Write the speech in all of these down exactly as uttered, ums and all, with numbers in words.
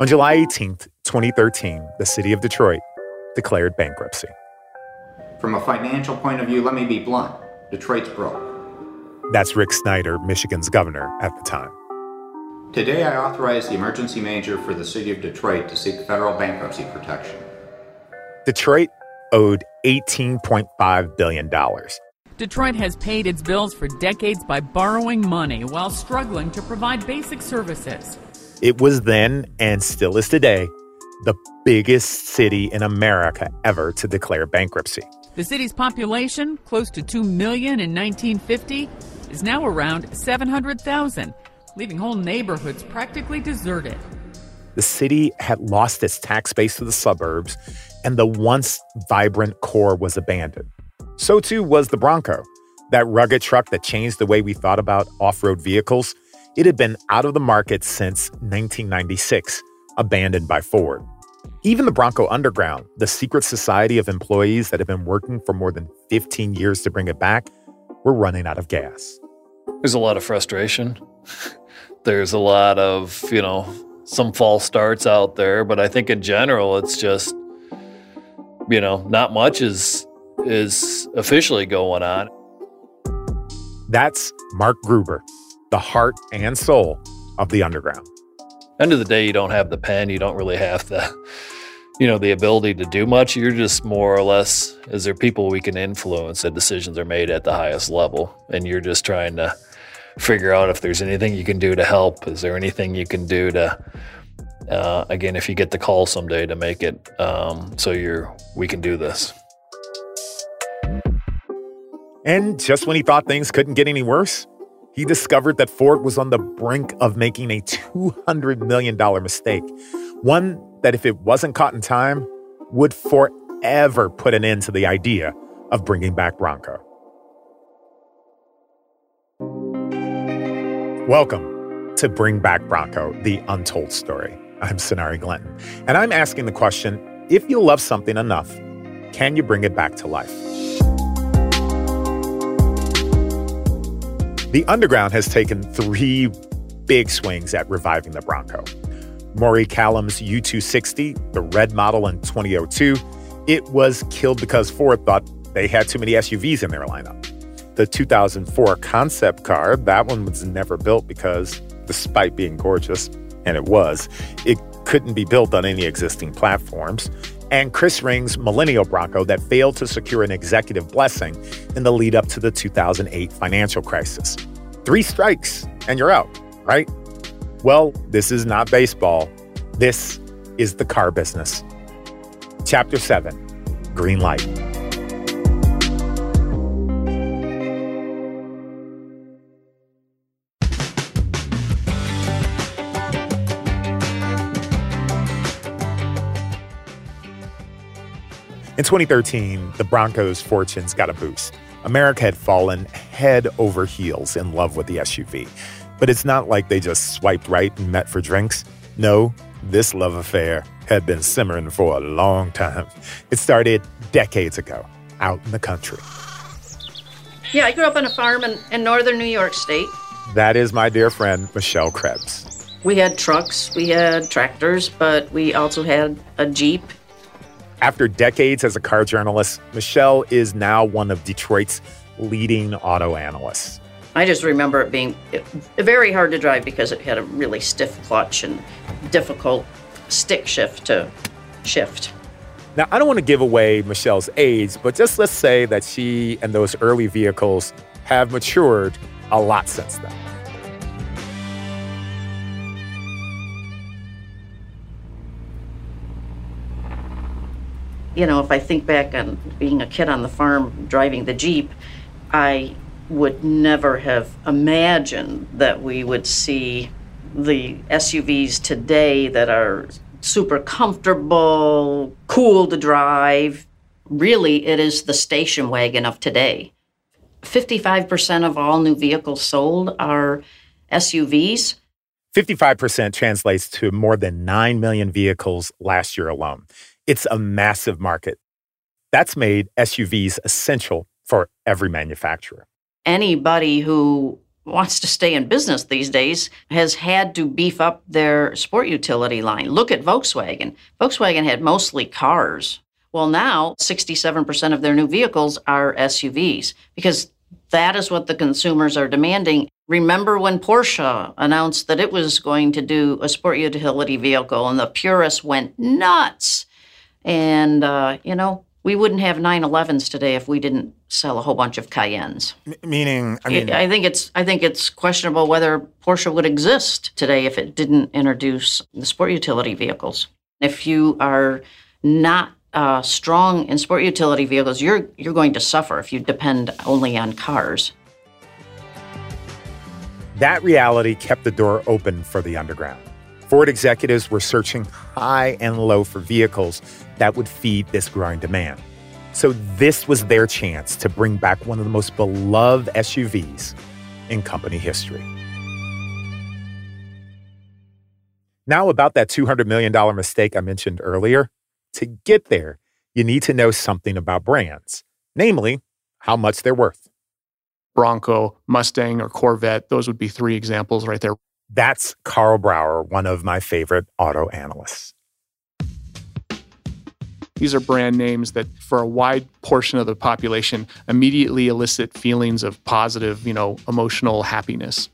On July eighteenth, twenty thirteen, the city of Detroit declared bankruptcy. From a financial point of view, let me be blunt, Detroit's broke. That's Rick Snyder, Michigan's governor at the time. Today, I authorize the emergency manager for the city of Detroit to seek federal bankruptcy protection. Detroit owed eighteen point five billion dollars. Detroit has paid its bills for decades by borrowing money while struggling to provide basic services. It was then, and still is today, the biggest city in America ever to declare bankruptcy. The city's population, close to two million in nineteen fifty, is now around seven hundred thousand, leaving whole neighborhoods practically deserted. The city had lost its tax base to the suburbs, and the once vibrant core was abandoned. So too was the Bronco, that rugged truck that changed the way we thought about off-road vehicles. It had been out of the market since nineteen ninety-six, abandoned by Ford. Even the Bronco Underground, the secret society of employees that had been working for more than fifteen years to bring it back, were running out of gas. There's a lot of frustration. There's a lot of, you know, some false starts out there, but I think in general, it's just, you know, not much is is officially going on. That's Mark Gruber, the heart and soul of the Underground. End of the day, you don't have the pen. You don't really have the, you know, the ability to do much. You're just more or less, is there people we can influence that decisions are made at the highest level? And you're just trying to figure out if there's anything you can do to help. Is there anything you can do to, uh, again, if you get the call someday to make it, um, so you're, we can do this. And just when he thought things couldn't get any worse, he discovered that Ford was on the brink of making a two hundred million dollars mistake, one that if it wasn't caught in time, would forever put an end to the idea of bringing back Bronco. Welcome to Bring Back Bronco, The Untold Story. I'm Sonari Glinton, and I'm asking the question, if you love something enough, can you bring it back to life? The Underground has taken three big swings at reviving the Bronco. Maury Callum's U two sixty, the red model in twenty oh two, it was killed because Ford thought they had too many S U Vs in their lineup. The two thousand four concept car, that one was never built because, despite being gorgeous, and it was, it couldn't be built on any existing platforms. And Chris Ring's millennial Bronco that failed to secure an executive blessing in the lead up to the two thousand eight financial crisis. Three strikes and you're out, right? Well, this is not baseball. This is the car business. Chapter seven, Green Light. In twenty thirteen, the Bronco's fortunes got a boost. America had fallen head over heels in love with the S U V. But it's not like they just swiped right and met for drinks. No, this love affair had been simmering for a long time. It started decades ago, out in the country. Yeah, I grew up on a farm in, in northern New York State. That is my dear friend, Michelle Krebs. We had trucks, we had tractors, but we also had a Jeep. After decades as a car journalist, Michelle is now one of Detroit's leading auto analysts. I just remember it being very hard to drive because it had a really stiff clutch and difficult stick shift to shift. Now, I don't want to give away Michelle's age, but just let's say that she and those early vehicles have matured a lot since then. You know, if I think back on being a kid on the farm driving the Jeep, I would never have imagined that we would see the S U Vs today that are super comfortable, cool to drive. Really, it is the station wagon of today. fifty-five percent of all new vehicles sold are S U Vs. fifty-five percent translates to more than nine million vehicles last year alone. It's a massive market. That's made S U Vs essential for every manufacturer. Anybody who wants to stay in business these days has had to beef up their sport utility line. Look at Volkswagen. Volkswagen had mostly cars. Well, now sixty-seven percent of their new vehicles are S U Vs because that is what the consumers are demanding. Remember when Porsche announced that it was going to do a sport utility vehicle and the purists went nuts. And, uh, you know, we wouldn't have nine elevens today if we didn't sell a whole bunch of Cayennes. M- meaning, I mean, I think it's I think it's questionable whether Porsche would exist today if it didn't introduce the sport utility vehicles. If you are not uh, strong in sport utility vehicles, you're you're going to suffer if you depend only on cars. That reality kept the door open for the underground. Ford executives were searching high and low for vehicles that would feed this growing demand. So this was their chance to bring back one of the most beloved S U Vs in company history. Now about that two hundred million dollars mistake I mentioned earlier. To get there, you need to know something about brands, namely how much they're worth. Bronco, Mustang, or Corvette, those would be three examples right there. That's Carl Brauer, one of my favorite auto analysts. These are brand names that, for a wide portion of the population, immediately elicit feelings of positive, you know, emotional happiness.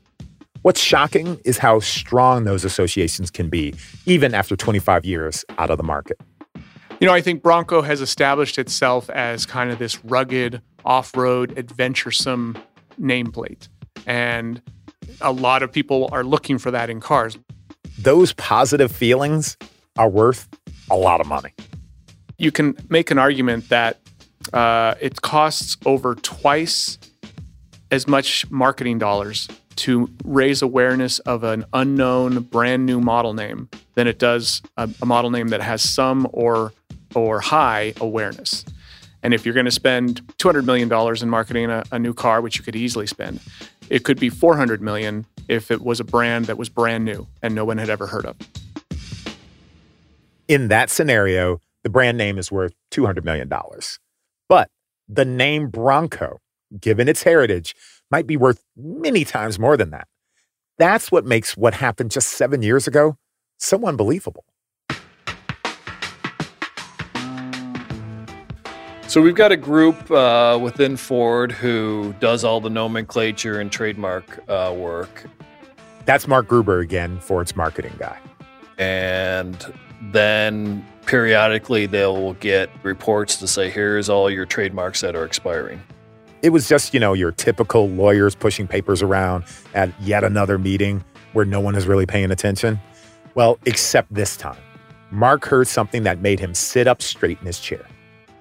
What's shocking is how strong those associations can be, even after twenty-five years out of the market. You know, I think Bronco has established itself as kind of this rugged, off-road, adventuresome nameplate. And a lot of people are looking for that in cars. Those positive feelings are worth a lot of money. You can make an argument that uh, it costs over twice as much marketing dollars to raise awareness of an unknown brand new model name than it does a, a model name that has some or or high awareness. And if you're going to spend two hundred million dollars in marketing a, a new car, which you could easily spend, it could be four hundred million dollars if it was a brand that was brand new and no one had ever heard of. In that scenario, the brand name is worth two hundred million dollars. But the name Bronco, given its heritage, might be worth many times more than that. That's what makes what happened just seven years ago so unbelievable. So we've got a group uh, within Ford who does all the nomenclature and trademark uh, work. That's Mark Gruber again, Ford's marketing guy. And then periodically they'll get reports to say, here's all your trademarks that are expiring. It was just, you know, your typical lawyers pushing papers around at yet another meeting where no one is really paying attention. Well, except this time. Mark heard something that made him sit up straight in his chair.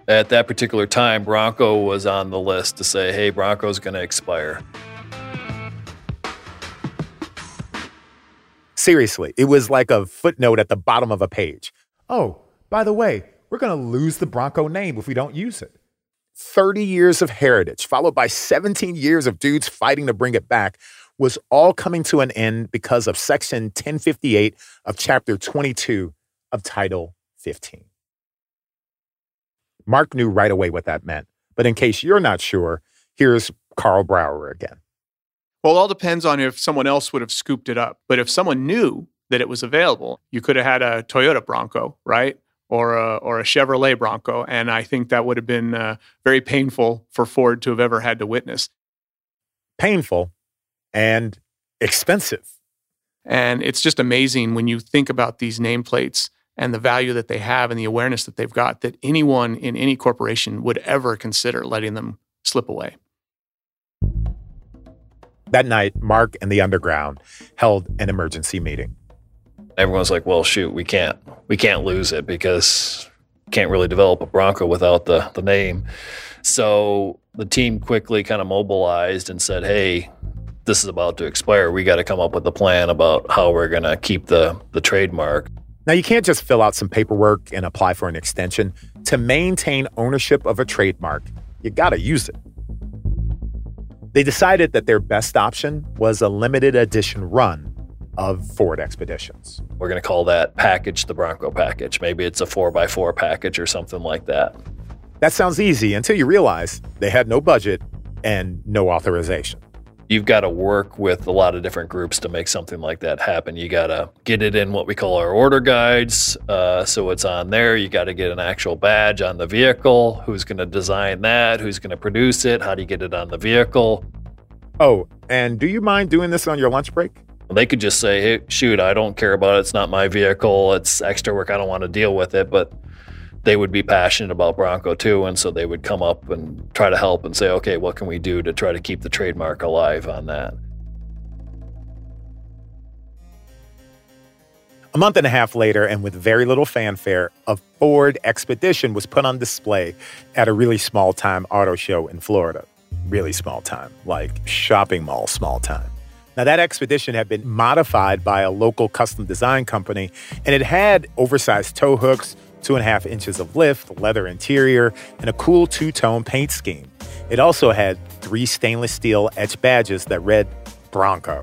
At that particular time, Bronco was on the list to say, hey, Bronco's going to expire. Seriously, it was like a footnote at the bottom of a page. Oh, by the way, we're going to lose the Bronco name if we don't use it. thirty years of heritage, followed by seventeen years of dudes fighting to bring it back, was all coming to an end because of Section ten fifty-eight of Chapter twenty-two of Title fifteen. Mark knew right away what that meant. But in case you're not sure, here's Carl Brauer again. Well, it all depends on if someone else would have scooped it up. But if someone knew that it was available, you could have had a Toyota Bronco, right? Or a, or a Chevrolet Bronco. And I think that would have been uh, very painful for Ford to have ever had to witness. Painful and expensive. And it's just amazing when you think about these nameplates and the value that they have and the awareness that they've got, that anyone in any corporation would ever consider letting them slip away. That night, Mark and the Underground held an emergency meeting. Everyone's like, well, shoot, we can't. We can't lose it because you can't really develop a Bronco without the, the name. So the team quickly kind of mobilized and said, hey, this is about to expire. We got to come up with a plan about how we're going to keep the, the trademark. Now, you can't just fill out some paperwork and apply for an extension. To maintain ownership of a trademark, you gotta use it. They decided that their best option was a limited edition run of Ford Expeditions. We're gonna call that package the Bronco package. Maybe it's a four by four package or something like that. That sounds easy until you realize they had no budget and no authorization. you've got to work with a lot of different groups to make something like that happen. You got to get it in what we call our order guides, uh, so it's on there. You got to get an actual badge on the vehicle. Who's going to design that? Who's going to produce it? How do you get it on the vehicle? Oh, and do you mind doing this on your lunch break? They could just say, hey, shoot, I don't care about it. It's not my vehicle. It's extra work. I don't want to deal with it. But they would be passionate about Bronco too. And so they would come up and try to help and say, okay, what can we do to try to keep the trademark alive on that? A month and a half later, and with very little fanfare, a Ford Expedition was put on display at a really small-time auto show in Florida. Really small-time, like shopping mall small-time. Now, that Expedition had been modified by a local custom design company, and it had oversized tow hooks, two and a half inches of lift, leather interior, and a cool two-tone paint scheme. It also had three stainless steel etched badges that read Bronco.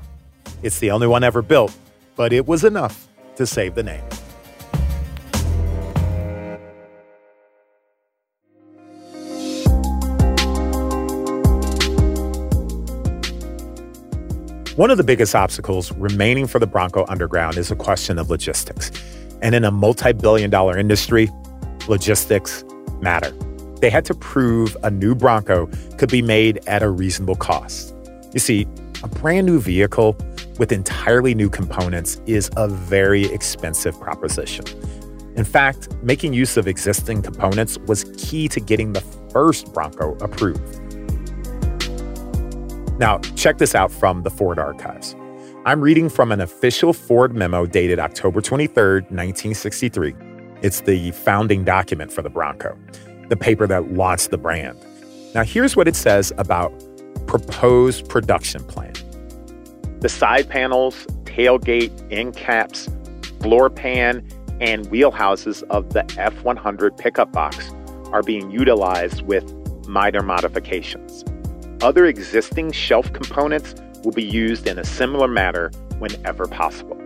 It's the only one ever built, but it was enough to save the name. One of the biggest obstacles remaining for the Bronco Underground is a question of logistics. And in a multi-billion dollar industry, logistics matter. They had to prove a new Bronco could be made at a reasonable cost. You see, a brand new vehicle with entirely new components is a very expensive proposition. In fact, making use of existing components was key to getting the first Bronco approved. Now, check this out from the Ford Archives. I'm reading from an official Ford memo dated October twenty-third, nineteen sixty-three. It's the founding document for the Bronco, the paper that launched the brand. Now, here's what it says about proposed production plan. The side panels, tailgate, end caps, floor pan, and wheelhouses of the F one hundred pickup box are being utilized with minor modifications. Other existing shelf components will be used in a similar manner whenever possible.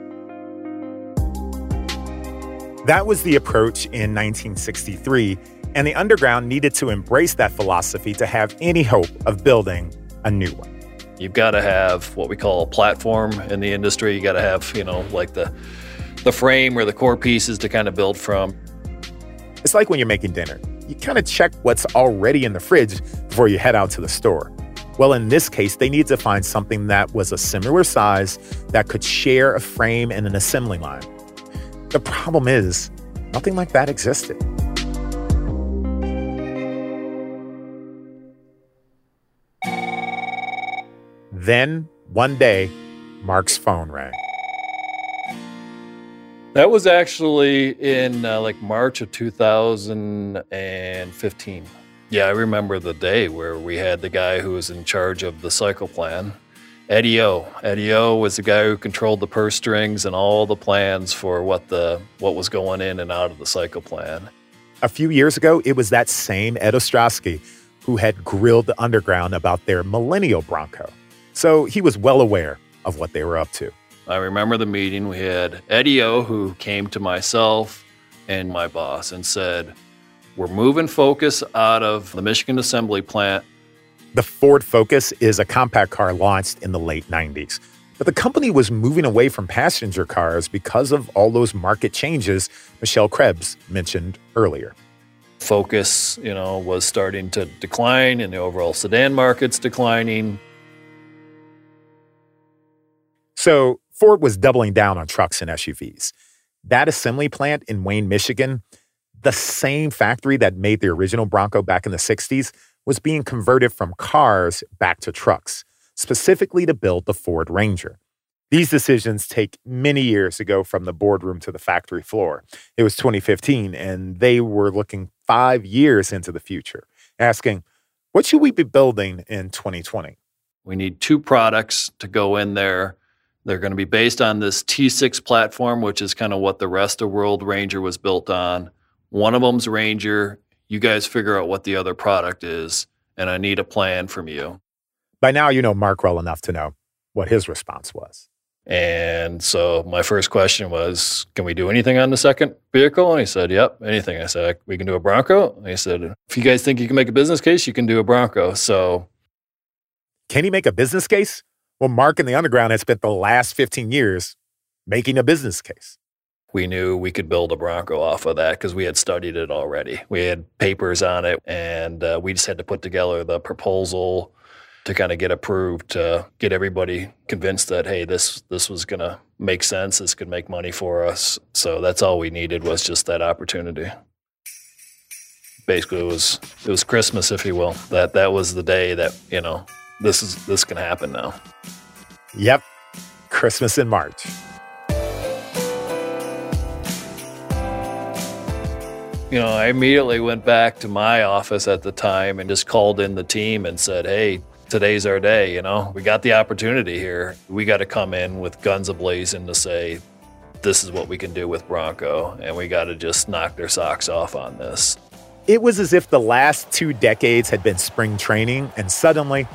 That was the approach in nineteen sixty-three, and the Underground needed to embrace that philosophy to have any hope of building a new one. You've got to have what we call a platform in the industry. You got to have, you know, like the, the frame or the core pieces to kind of build from. It's like when you're making dinner. You kind of check what's already in the fridge before you head out to the store. Well, in this case, they needed to find something that was a similar size that could share a frame and an assembly line. The problem is, nothing like that existed. Then, one day, Mark's phone rang. That was actually in uh, like March of two thousand fifteen. Yeah, I remember the day where we had the guy who was in charge of the cycle plan, Eddie O. Eddie O was the guy who controlled the purse strings and all the plans for what the what was going in and out of the cycle plan. A few years ago, it was that same Ed Ostrowski who had grilled the Underground about their millennial Bronco. So he was well aware of what they were up to. I remember the meeting. We had Eddie O, who came to myself and my boss and said, we're moving Focus out of the Michigan assembly plant. The Ford Focus is a compact car launched in the late nineties. But the company was moving away from passenger cars because of all those market changes Michelle Krebs mentioned earlier. Focus, you know, was starting to decline, and the overall sedan market's declining. So Ford was doubling down on trucks and S U Vs. That assembly plant in Wayne, Michigan, the same factory that made the original Bronco back in the sixties, was being converted from cars back to trucks, specifically to build the Ford Ranger. These decisions take many years to go from the boardroom to the factory floor. It was twenty fifteen, and they were looking five years into the future, asking, what should we be building in twenty twenty? We need two products to go in there. They're going to be based on this T six platform, which is kind of what the rest of World Ranger was built on. One of them's Ranger. You guys figure out what the other product is, and I need a plan from you. By now, you know Mark well enough to know what his response was. And so my first question was, can we do anything on the second vehicle? And he said, yep, anything. I said, we can do a Bronco. And he said, if you guys think you can make a business case, you can do a Bronco. So, can he make a business case? Well, Mark and the Underground had spent the last fifteen years making a business case. We knew we could build a Bronco off of that because we had studied it already. We had papers on it, and uh, we just had to put together the proposal to kind of get approved, to get everybody convinced that, hey, this this was going to make sense, this could make money for us. So that's all we needed was just that opportunity. Basically, it was it was Christmas, if you will. That that was the day that, you know, this is this can happen now. Yep, Christmas in March. You know, I immediately went back to my office at the time and just called in the team and said, hey, today's our day, you know. We got the opportunity here. We got to come in with guns ablazing to say, this is what we can do with Bronco, and we got to just knock their socks off on this. It was as if the last two decades had been spring training, and suddenly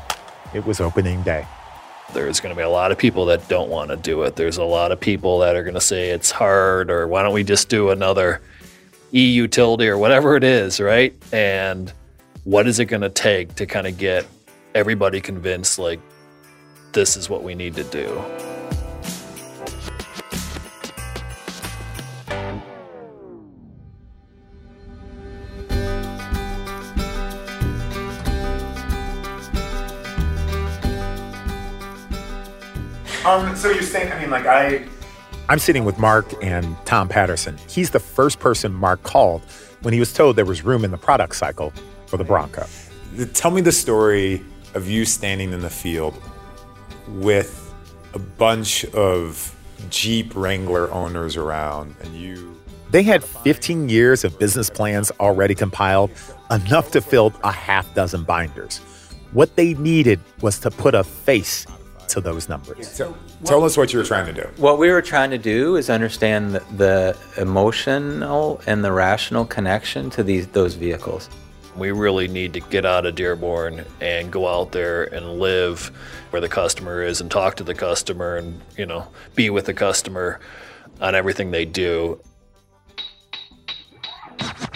it was opening day. There's going to be a lot of people that don't want to do it. There's a lot of people that are going to say it's hard, or why don't we just do another e-utility or whatever it is, right? And what is it going to take to kind of get everybody convinced, like, this is what we need to do? Um, so you're saying, I mean, like, I... I'm sitting with Mark and Tom Patterson. He's the first person Mark called when he was told there was room in the product cycle for the Bronco. Tell me the story of you standing in the field with a bunch of Jeep Wrangler owners around, and you... They had fifteen years of business plans already compiled, enough to fill a half dozen binders. What they needed was to put a face to those numbers. So, tell us what you were trying to do. What we were trying to do is understand the, the emotional and the rational connection to these those vehicles. We really need to get out of Dearborn and go out there and live where the customer is and talk to the customer and, you know, be with the customer on everything they do.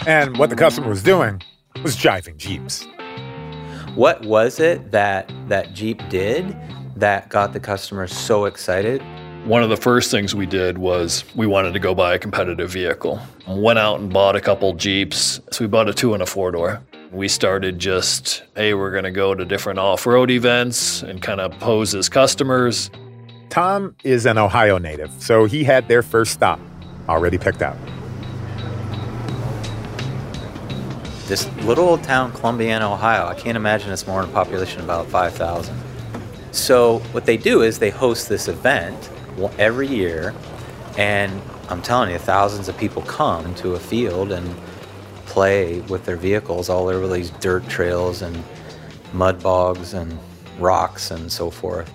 And what the customer was doing was driving Jeeps. What was it that that Jeep did that got the customers so excited? One of the first things we did was we wanted to go buy a competitive vehicle. Went out and bought a couple Jeeps. So we bought a two and a four door. We started just, hey, we're gonna go to different off-road events and kind of pose as customers. Tom is an Ohio native, so he had their first stop already picked out. This little old town, Columbiana, Ohio, I can't imagine it's more in a population of about five thousand. So what they do is they host this event every year, and I'm telling you, thousands of people come to a field and play with their vehicles all over these dirt trails and mud bogs and rocks and so forth.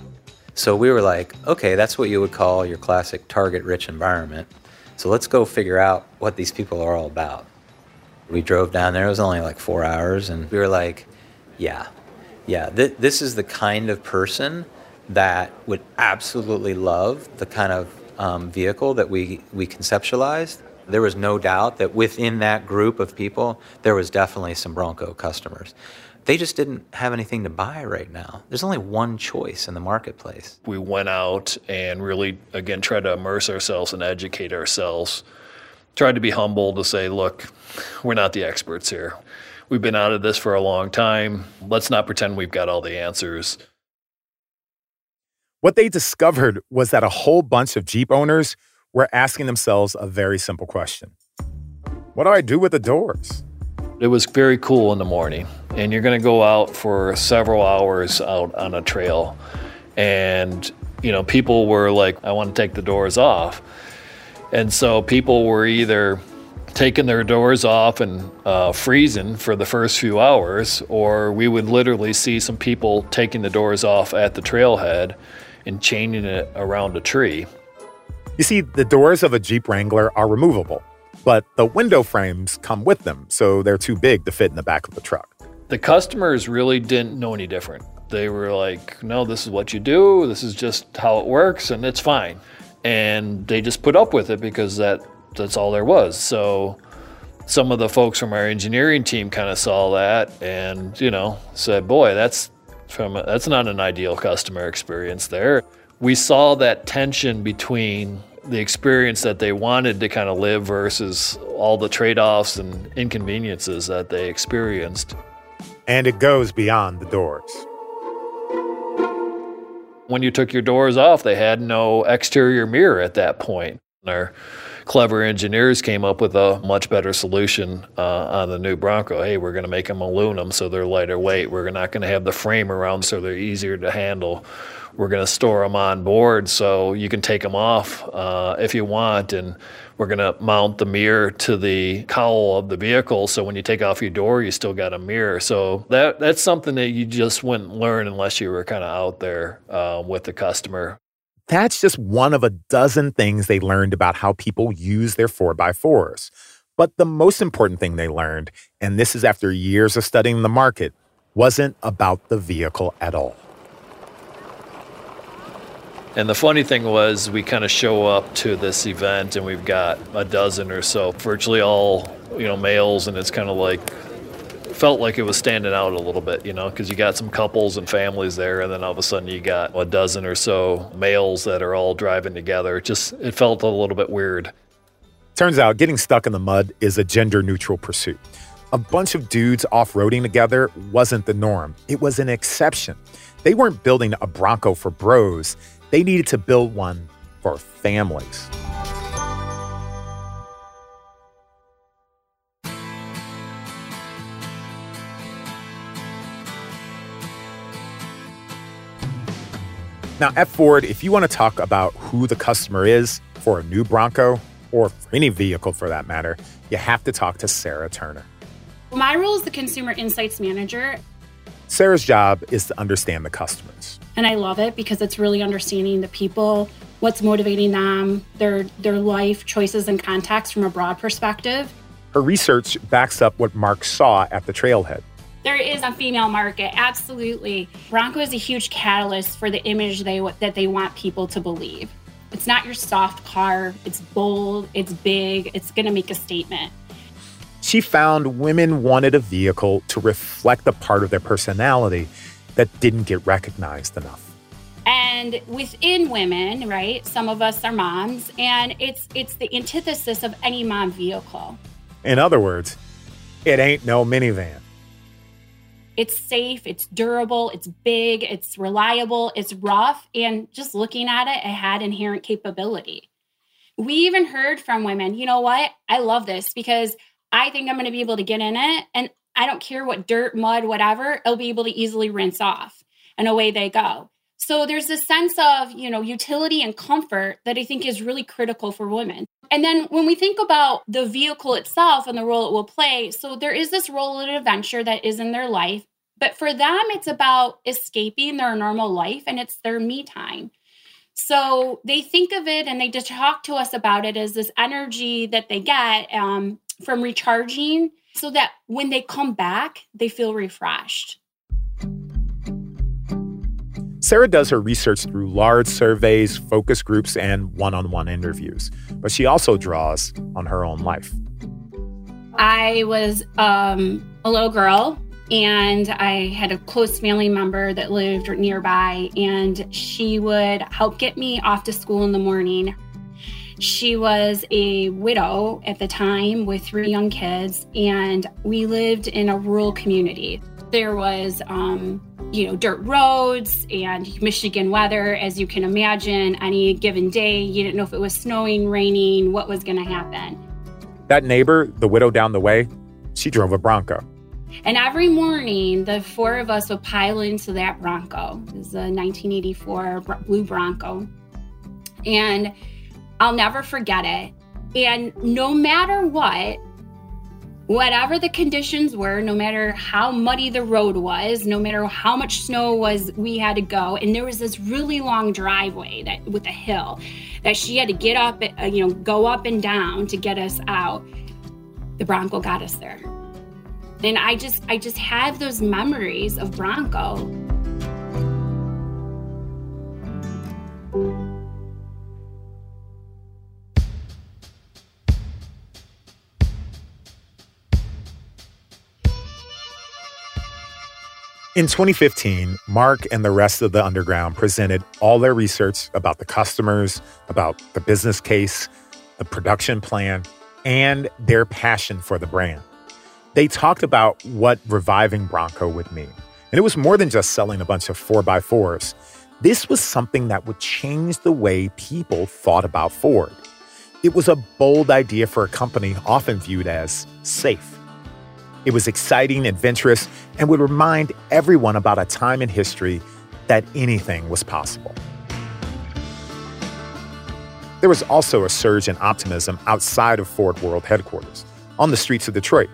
So we were like, okay, that's what you would call your classic target-rich environment. So let's go figure out what these people are all about. We drove down there. It was only like four hours, and we were like, yeah. Yeah, th- this is the kind of person that would absolutely love the kind of um, vehicle that we, we conceptualized. There was no doubt that within that group of people, there was definitely some Bronco customers. They just didn't have anything to buy right now. There's only one choice in the marketplace. We went out and really, again, tried to immerse ourselves and educate ourselves. Tried to be humble to say, look, we're not the experts here. We've been out of this for a long time. Let's not pretend we've got all the answers. What they discovered was that a whole bunch of Jeep owners were asking themselves a very simple question. What do I do with the doors? It was very cool in the morning, and you're going to go out for several hours out on a trail. And, you know, people were like, I want to take the doors off. And so people were either taking their doors off and uh, freezing for the first few hours, or we would literally see some people taking the doors off at the trailhead and chaining it around a tree. You see, the doors of a Jeep Wrangler are removable, but the window frames come with them, so they're too big to fit in the back of the truck. The customers really didn't know any different. They were like, no, this is what you do, this is just how it works, and it's fine. And they just put up with it because that that's all there was. So some of the folks from our engineering team kind of saw that and, you know, said, boy, that's from a, that's not an ideal customer experience there. We saw that tension between the experience that they wanted to kind of live versus all the trade-offs and inconveniences that they experienced. And it goes beyond the doors. When you took your doors off, they had no exterior mirror at that point. Our clever engineers came up with a much better solution uh, on the new Bronco. Hey, we're going to make them aluminum so they're lighter weight. We're not going to have the frame around so they're easier to handle. We're going to store them on board so you can take them off uh, if you want, and we're going to mount the mirror to the cowl of the vehicle so when you take off your door, you still got a mirror. So that that's something that you just wouldn't learn unless you were kind of out there uh, with the customer. That's just one of a dozen things they learned about how people use their four by fours. But the most important thing they learned, and this is after years of studying the market, wasn't about the vehicle at all. And the funny thing was, we kind of show up to this event and we've got a dozen or so, virtually all, you know, males, and it's kind of like, felt like it was standing out a little bit, you know, because you got some couples and families there, and then all of a sudden you got a dozen or so males that are all driving together. It just, it felt a little bit weird. Turns out getting stuck in the mud is a gender-neutral pursuit. A bunch of dudes off-roading together wasn't the norm. It was an exception. They weren't building a Bronco for bros. They needed to build one for families. Now, at Ford, if you want to talk about who the customer is for a new Bronco, or for any vehicle for that matter, you have to talk to Sarah Turner. My role is the Consumer Insights Manager. Sarah's job is to understand the customers. And I love it because it's really understanding the people, what's motivating them, their their life choices and context from a broad perspective. Her research backs up what Mark saw at the trailhead. There is a female market, absolutely. Bronco is a huge catalyst for the image they that they want people to believe. It's not your soft car. It's bold. It's big. It's going to make a statement. She found women wanted a vehicle to reflect a part of their personality that didn't get recognized enough. And within women, right, some of us are moms, and it's it's the antithesis of any mom vehicle. In other words, it ain't no minivan. It's safe, it's durable, it's big, it's reliable, it's rough, and just looking at it, it had inherent capability. We even heard from women, you know what, I love this because I think I'm going to be able to get in it, and I don't care what dirt, mud, whatever, I'll be able to easily rinse off, and away they go. So there's this sense of, you know, utility and comfort that I think is really critical for women. And then when we think about the vehicle itself and the role it will play, so there is this role of adventure that is in their life, but for them, it's about escaping their normal life, and it's their me time. So they think of it, and they just talk to us about it as this energy that they get um, from recharging so that when they come back, they feel refreshed. Sarah does her research through large surveys, focus groups, and one-on-one interviews. But she also draws on her own life. I was um, a little girl, and I had a close family member that lived nearby, and she would help get me off to school in the morning. She was a widow at the time with three young kids, and we lived in a rural community. There was, um, you know, dirt roads and Michigan weather, as you can imagine. Any given day, you didn't know if it was snowing, raining, what was going to happen. That neighbor, the widow down the way, she drove a Bronco. And every morning, the four of us would pile into that Bronco. It was a nineteen eighty-four blue Bronco. And I'll never forget it. And no matter what, whatever the conditions were, no matter how muddy the road was, no matter how much snow was, we had to go. And there was this really long driveway that with a hill that she had to get up, you know, go up and down to get us out. The Bronco got us there. And I just, I just have those memories of Bronco. In twenty fifteen, Mark and the rest of the Underground presented all their research about the customers, about the business case, the production plan, and their passion for the brand. They talked about what reviving Bronco would mean. And it was more than just selling a bunch of four by fours. This was something that would change the way people thought about Ford. It was a bold idea for a company often viewed as safe. It was exciting, adventurous, and would remind everyone about a time in history that anything was possible. There was also a surge in optimism outside of Ford World headquarters, on the streets of Detroit.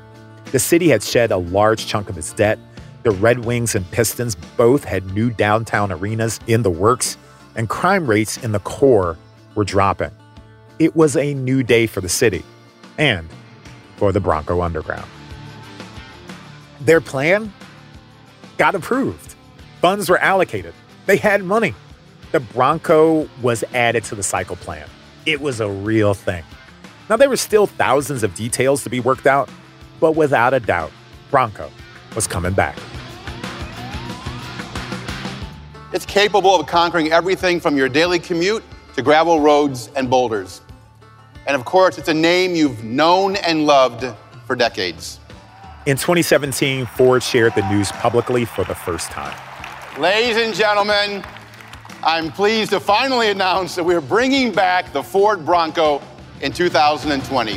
The city had shed a large chunk of its debt. The Red Wings and Pistons both had new downtown arenas in the works, and crime rates in the core were dropping. It was a new day for the city and for the Bronco Underground. Their plan got approved. Funds were allocated. They had money. The Bronco was added to the cycle plan. It was a real thing. Now, there were still thousands of details to be worked out, but without a doubt, Bronco was coming back. It's capable of conquering everything from your daily commute to gravel roads and boulders. And of course, it's a name you've known and loved for decades. In twenty seventeen, Ford shared the news publicly for the first time. Ladies and gentlemen, I'm pleased to finally announce that we're bringing back the Ford Bronco in two thousand twenty.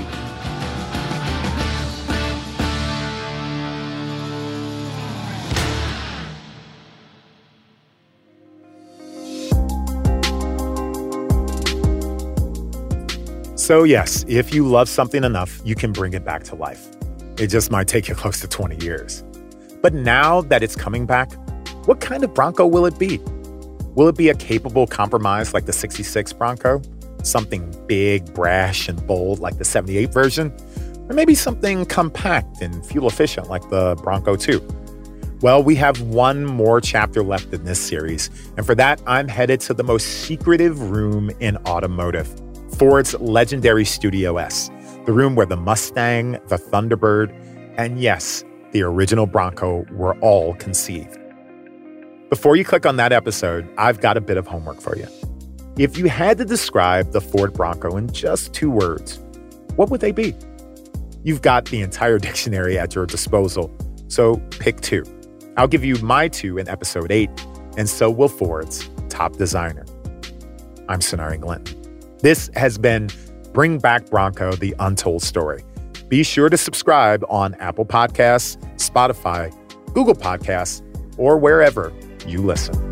So yes, if you love something enough, you can bring it back to life. It just might take you close to twenty years. But now that it's coming back, what kind of Bronco will it be? Will it be a capable compromise like the sixty-six Bronco? Something big, brash, and bold like the seventy-eight version? Or maybe something compact and fuel-efficient like the Bronco two? Well, we have one more chapter left in this series, and for that, I'm headed to the most secretive room in automotive, Ford's legendary Studio S, the room where the Mustang, the Thunderbird, and yes, the original Bronco were all conceived. Before you click on that episode, I've got a bit of homework for you. If you had to describe the Ford Bronco in just two words, what would they be? You've got the entire dictionary at your disposal, so pick two. I'll give you my two in episode eight, and so will Ford's top designer. I'm Sonari Glinton. This has been Bring Back Bronco, The Untold Story. Be sure to subscribe on Apple Podcasts, Spotify, Google Podcasts, or wherever you listen.